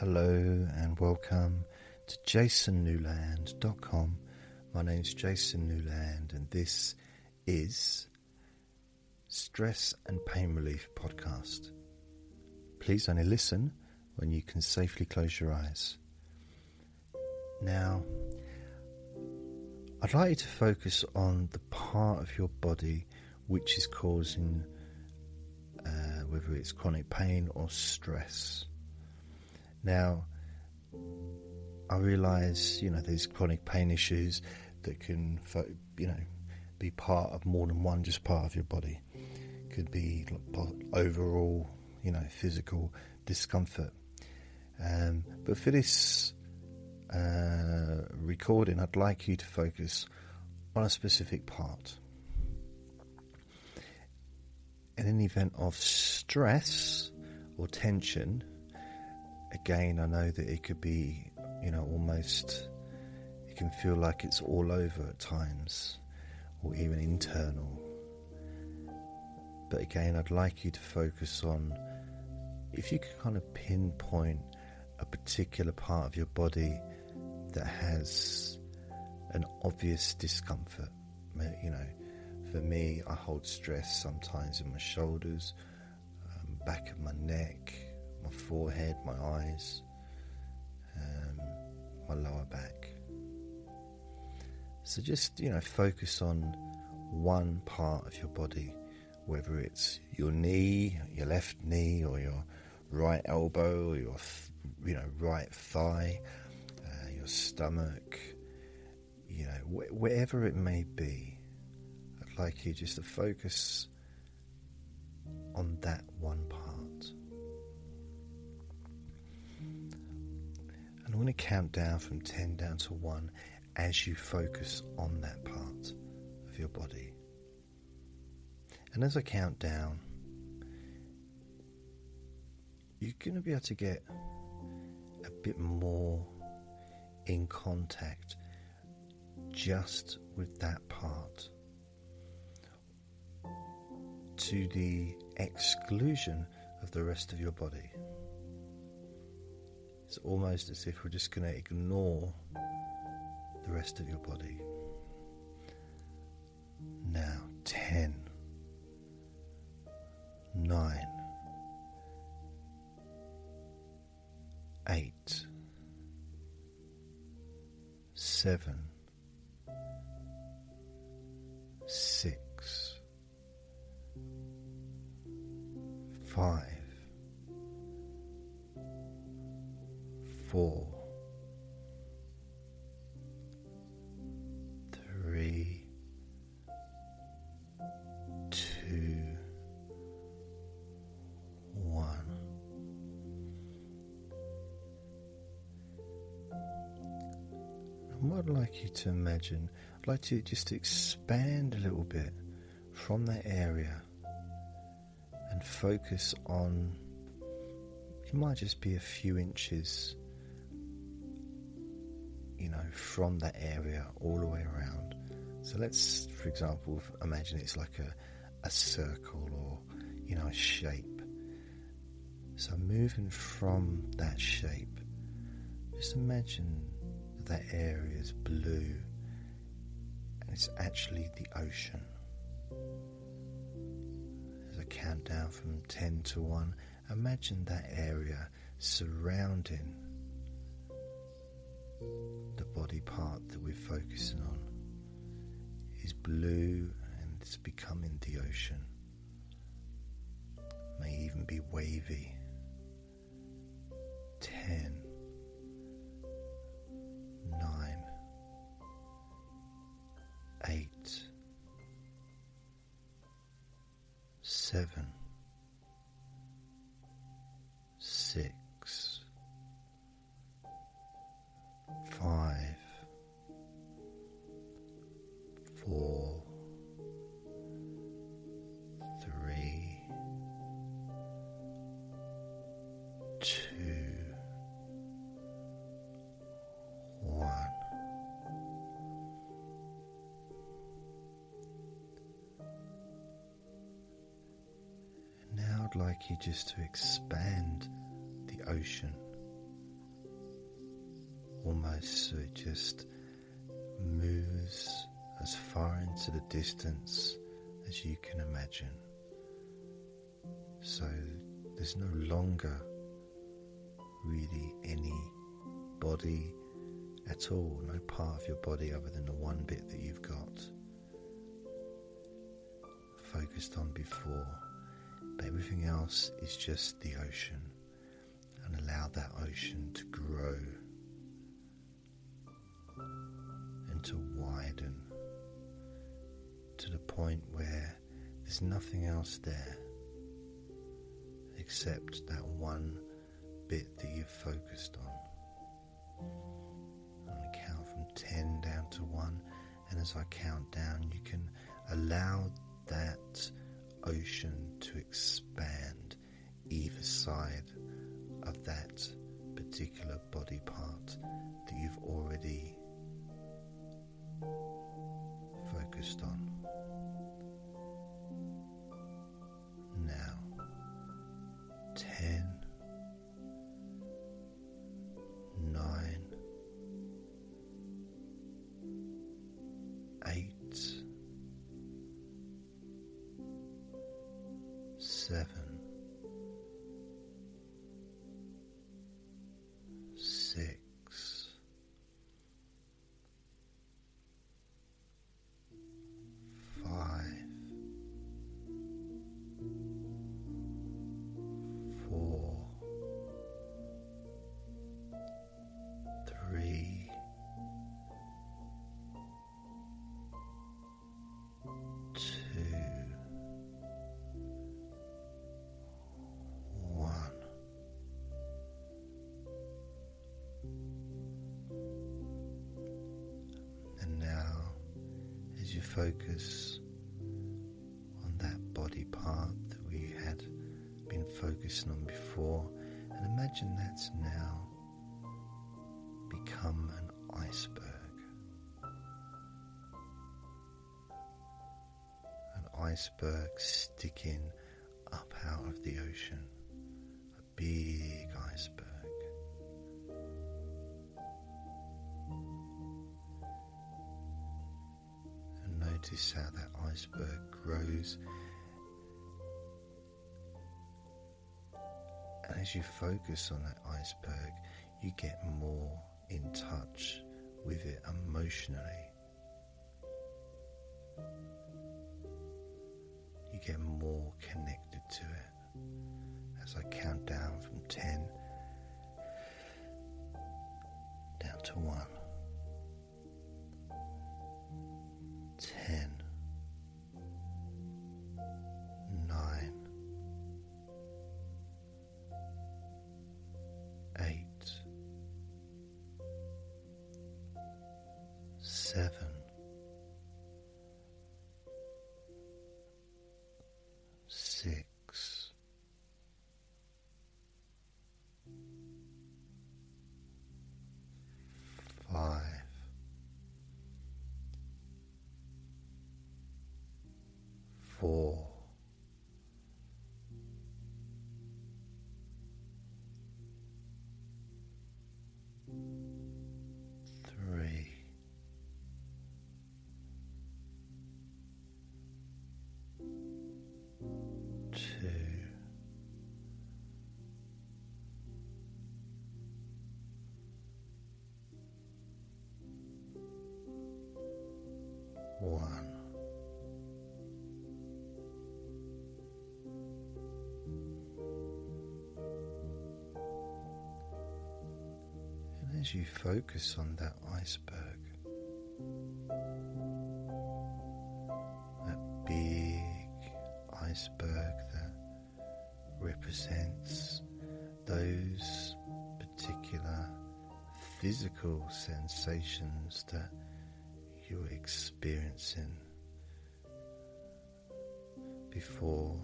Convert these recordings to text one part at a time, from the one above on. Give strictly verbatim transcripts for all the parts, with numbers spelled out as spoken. Hello and welcome to jason newland dot com. My name's Jason Newland and this is Stress and Pain Relief Podcast. Please only listen when you can safely close your eyes. Now, I'd like you to focus on the part of your body which is causing, uh, whether it's chronic pain or stress. Now, I realise, you know, there's chronic pain issues that can, you know, be part of more than one just part of your body. Could be overall, you know, physical discomfort. Um, but for this Uh, recording, I'd like you to focus on a specific part. In an event of stress or tension, again, I know that it could be, you know, almost, it can feel like it's all over at times, or even internal. But again, I'd like you to focus on, if you could kind of pinpoint a particular part of your body that has an obvious discomfort. You know, for me, I hold stress sometimes in my shoulders, um, back of my neck, my forehead, my eyes, um, my lower back. So just, you know, focus on one part of your body, whether it's your knee, your left knee, or your right elbow, or your, you know, right thigh, your stomach, you know, wh- wherever it may be. I'd like you just to focus on that one part. And I'm going to count down from ten down to one as you focus on that part of your body. And as I count down, you're going to be able to get a bit more in contact just with that part, to the exclusion of the rest of your body. It's almost as if we're just going to ignore the rest of your body. Now, ten, nine, eight, seven, six, five, four, three, two, one. What I'd like you to imagine, I'd like you just expand a little bit from that area and focus on, it might just be a few inches, you know, from that area all the way around. So let's, for example, imagine it's like a, a circle or, you know, a shape. So moving from that shape, just imagine that area is blue and it's actually the ocean. As I count down from ten to one, imagine that area surrounding the body part that we're focusing on is blue and it's becoming the ocean. It may even be wavy. ten, nine, eight, seven, six, five, four, three, two, like you just to expand the ocean almost so it just moves as far into the distance as you can imagine. So there's no longer really any body at all, no part of your body other than the one bit that you've got focused on before. But everything else is just the ocean, and allow that ocean to grow and to widen to the point where there's nothing else there except that one bit that you've focused on. I'm going to count from ten down to one, and as I count down you can allow that ocean to expand either side of that particular body part that you've already focused on. Now, ten, nine, eight, seven, six, five, four, three, two, focus on that body part that we had been focusing on before, and imagine that's now become an iceberg. An iceberg sticking up out of the ocean, a big iceberg. Notice how that iceberg grows, and as you focus on that iceberg you get more in touch with it emotionally. You get more connected to it. As I count down from ten down to one, ten, nine, eight, seven, six, five, four, three, two, one. As you focus on that iceberg, that big iceberg that represents those particular physical sensations that you're experiencing before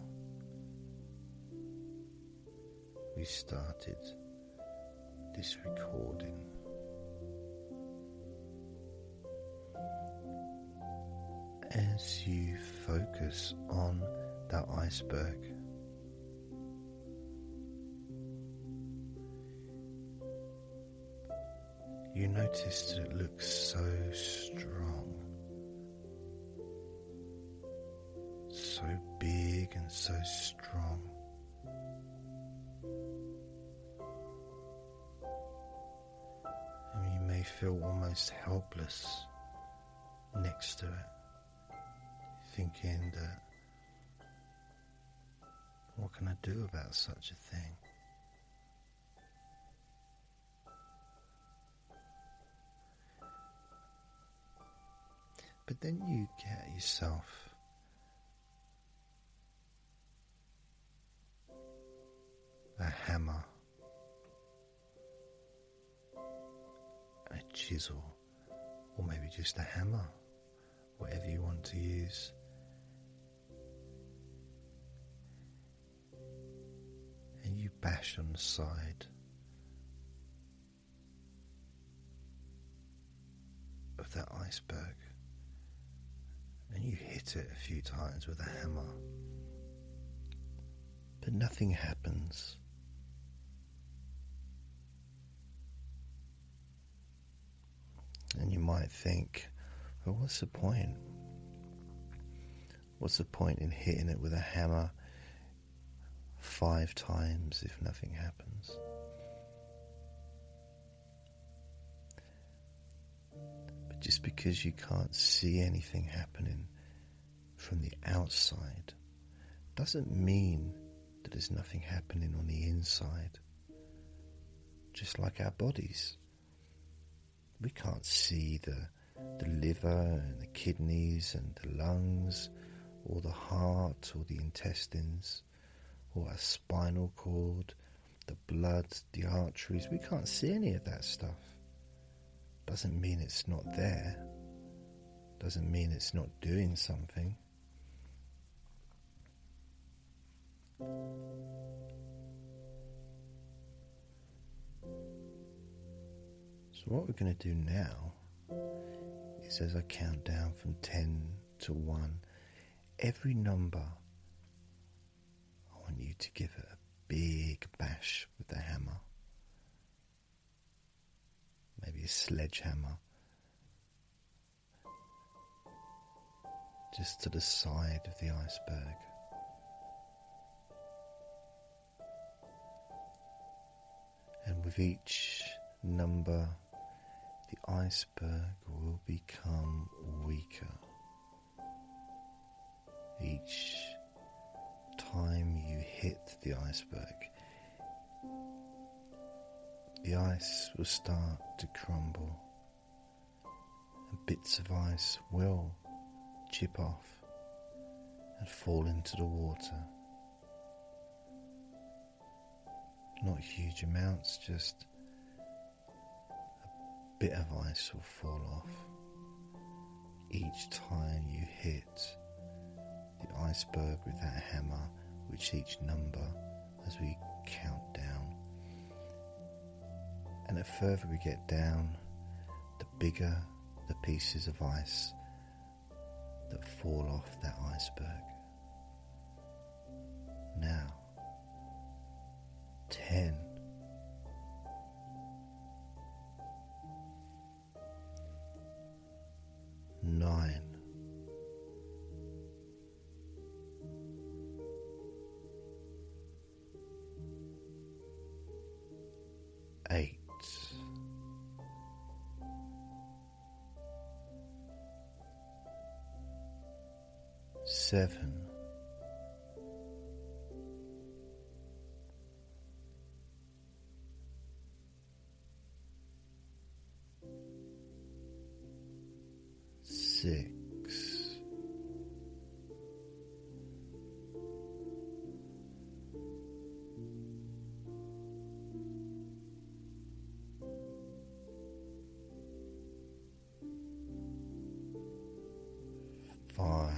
we started this recording. As you focus on that iceberg, you notice that it looks so strong, so big and so strong. And you may feel almost helpless next to it, thinking that, what can I do about such a thing? But then you get yourself a hammer, a chisel, or maybe just a hammer, whatever you want to use. And you bash on the side of that iceberg. And you hit it a few times with a hammer, but nothing happens. And you might think, well, what's the point? What's the point in hitting it with a hammer five times if nothing happens? Just because you can't see anything happening from the outside doesn't mean that there's nothing happening on the inside. Just like our bodies, we can't see the the liver and the kidneys and the lungs or the heart or the intestines or our spinal cord, the blood, the arteries. We can't see any of that stuff. Doesn't mean it's not there, doesn't mean it's not doing something. So what we're going to do now is, as I count down from ten to one, every number, I want you to give it a big bash with the hammer. Maybe a sledgehammer, just to the side of the iceberg. And with each number, the iceberg will become weaker. Each time you hit the iceberg, the ice will start to crumble, and bits of ice will chip off and fall into the water. Not huge amounts, just a bit of ice will fall off each time you hit the iceberg with that hammer, which each number as we count down. And the further we get down, the bigger the pieces of ice that fall off that iceberg. Now, ten. Nine. Eight. Seven, six, five.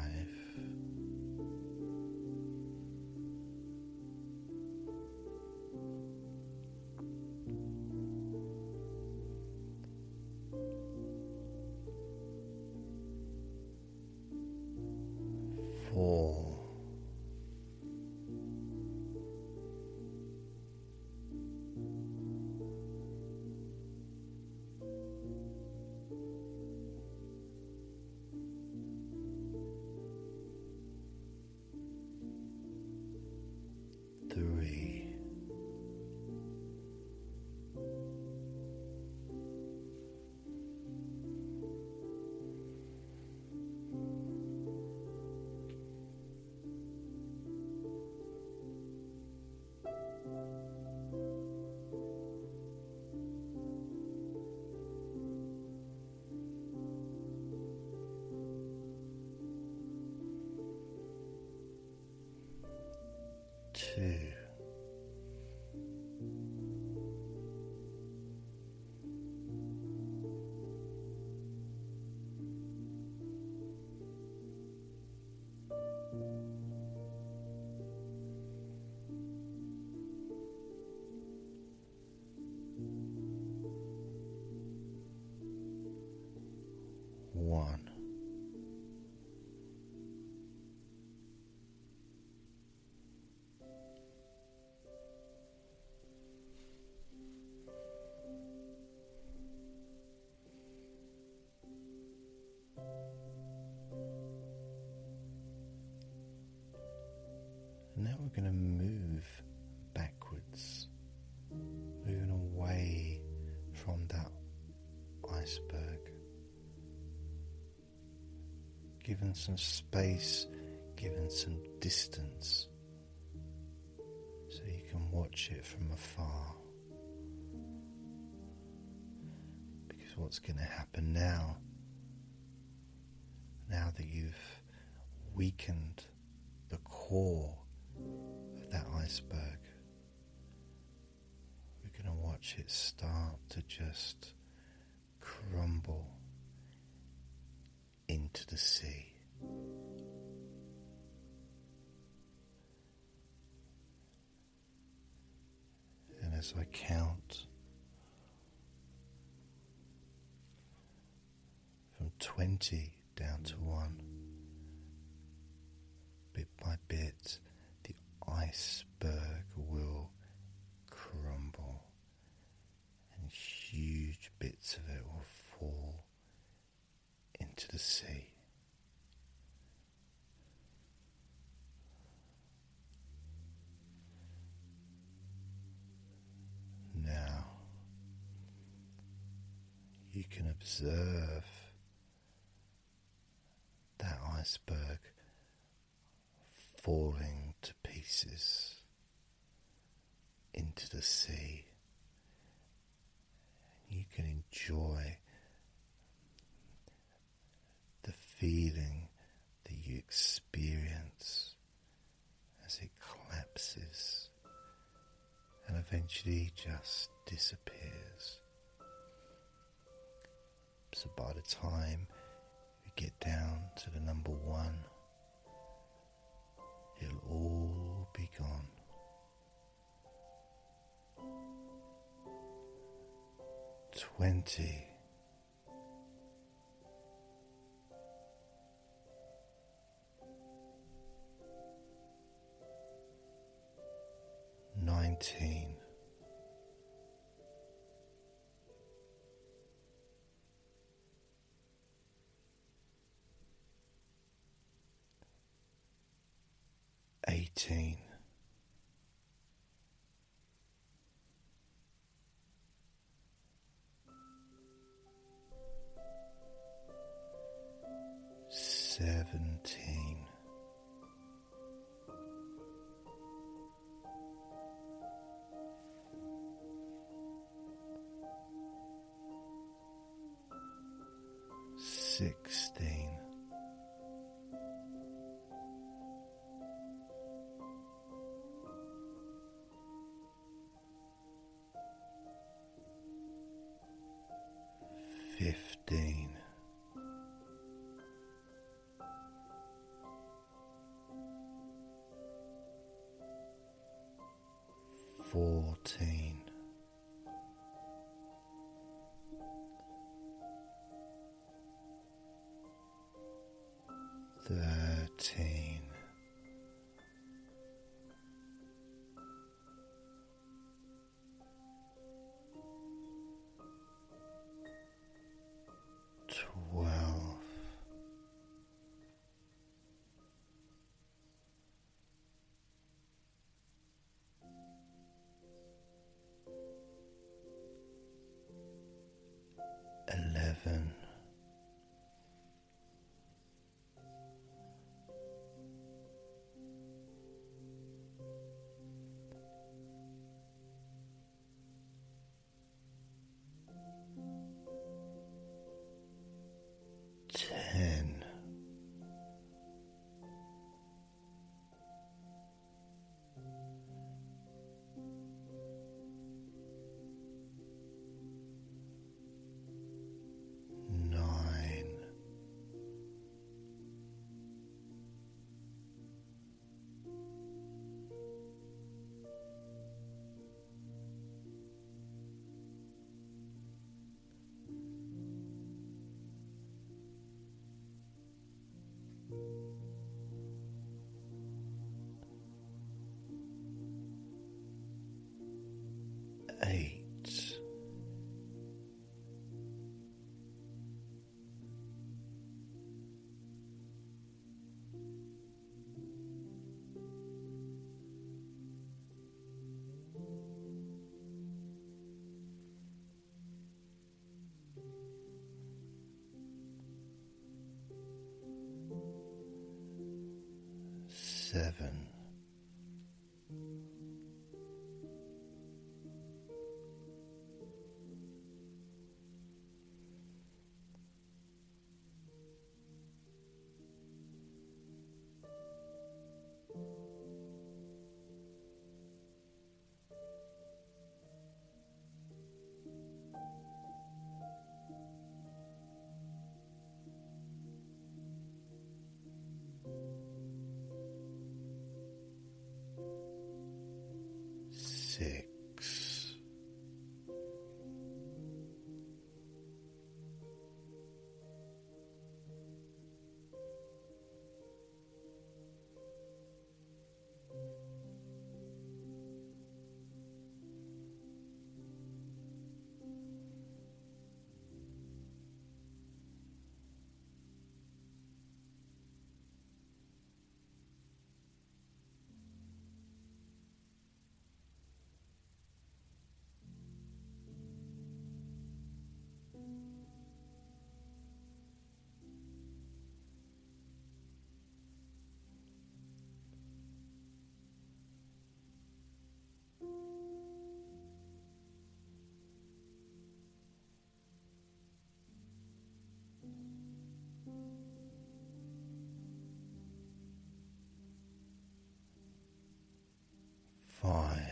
two, one. Now we're going to move backwards, moving away from that iceberg, given some space, given some distance, so you can watch it from afar. Because what's going to happen now, now that you've weakened the core of that iceberg, we're going to watch it start to just crumble into the sea. And as I count from twenty down to one, bit by bit, iceberg will crumble and huge bits of it will fall into the sea. Now you can observe that iceberg falling to pieces into the sea. You can enjoy the feeling that you experience as it collapses and eventually just disappears. So by the time you get down to the number one, it'll all be gone. Twenty. Nineteen. eighteen, seventeen, sixteen, fifteen, fourteen, thirteen, twelve, eleven, ten, seven, six, five,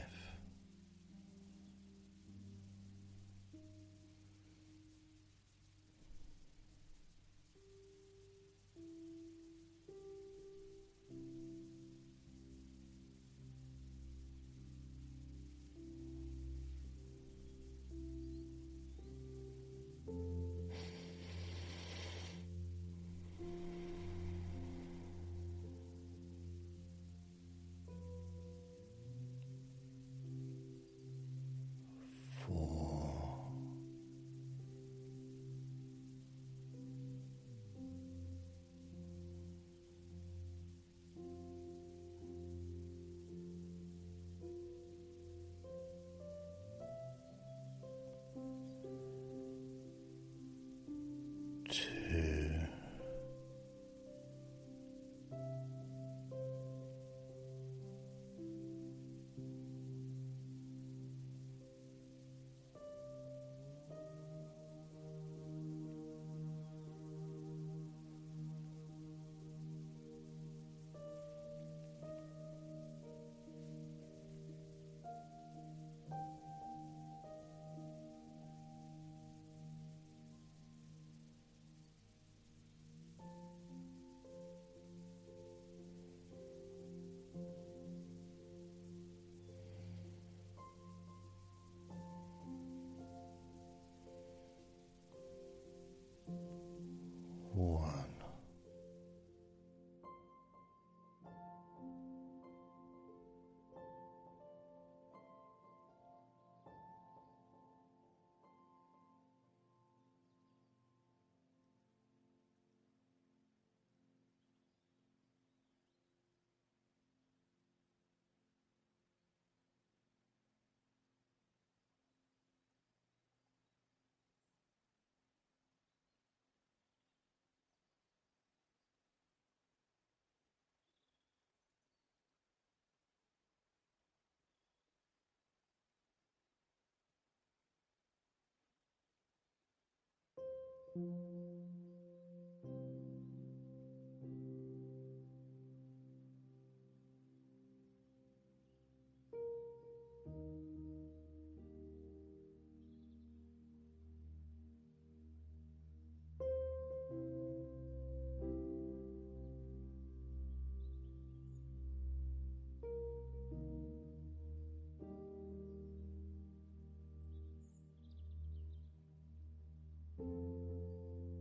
one,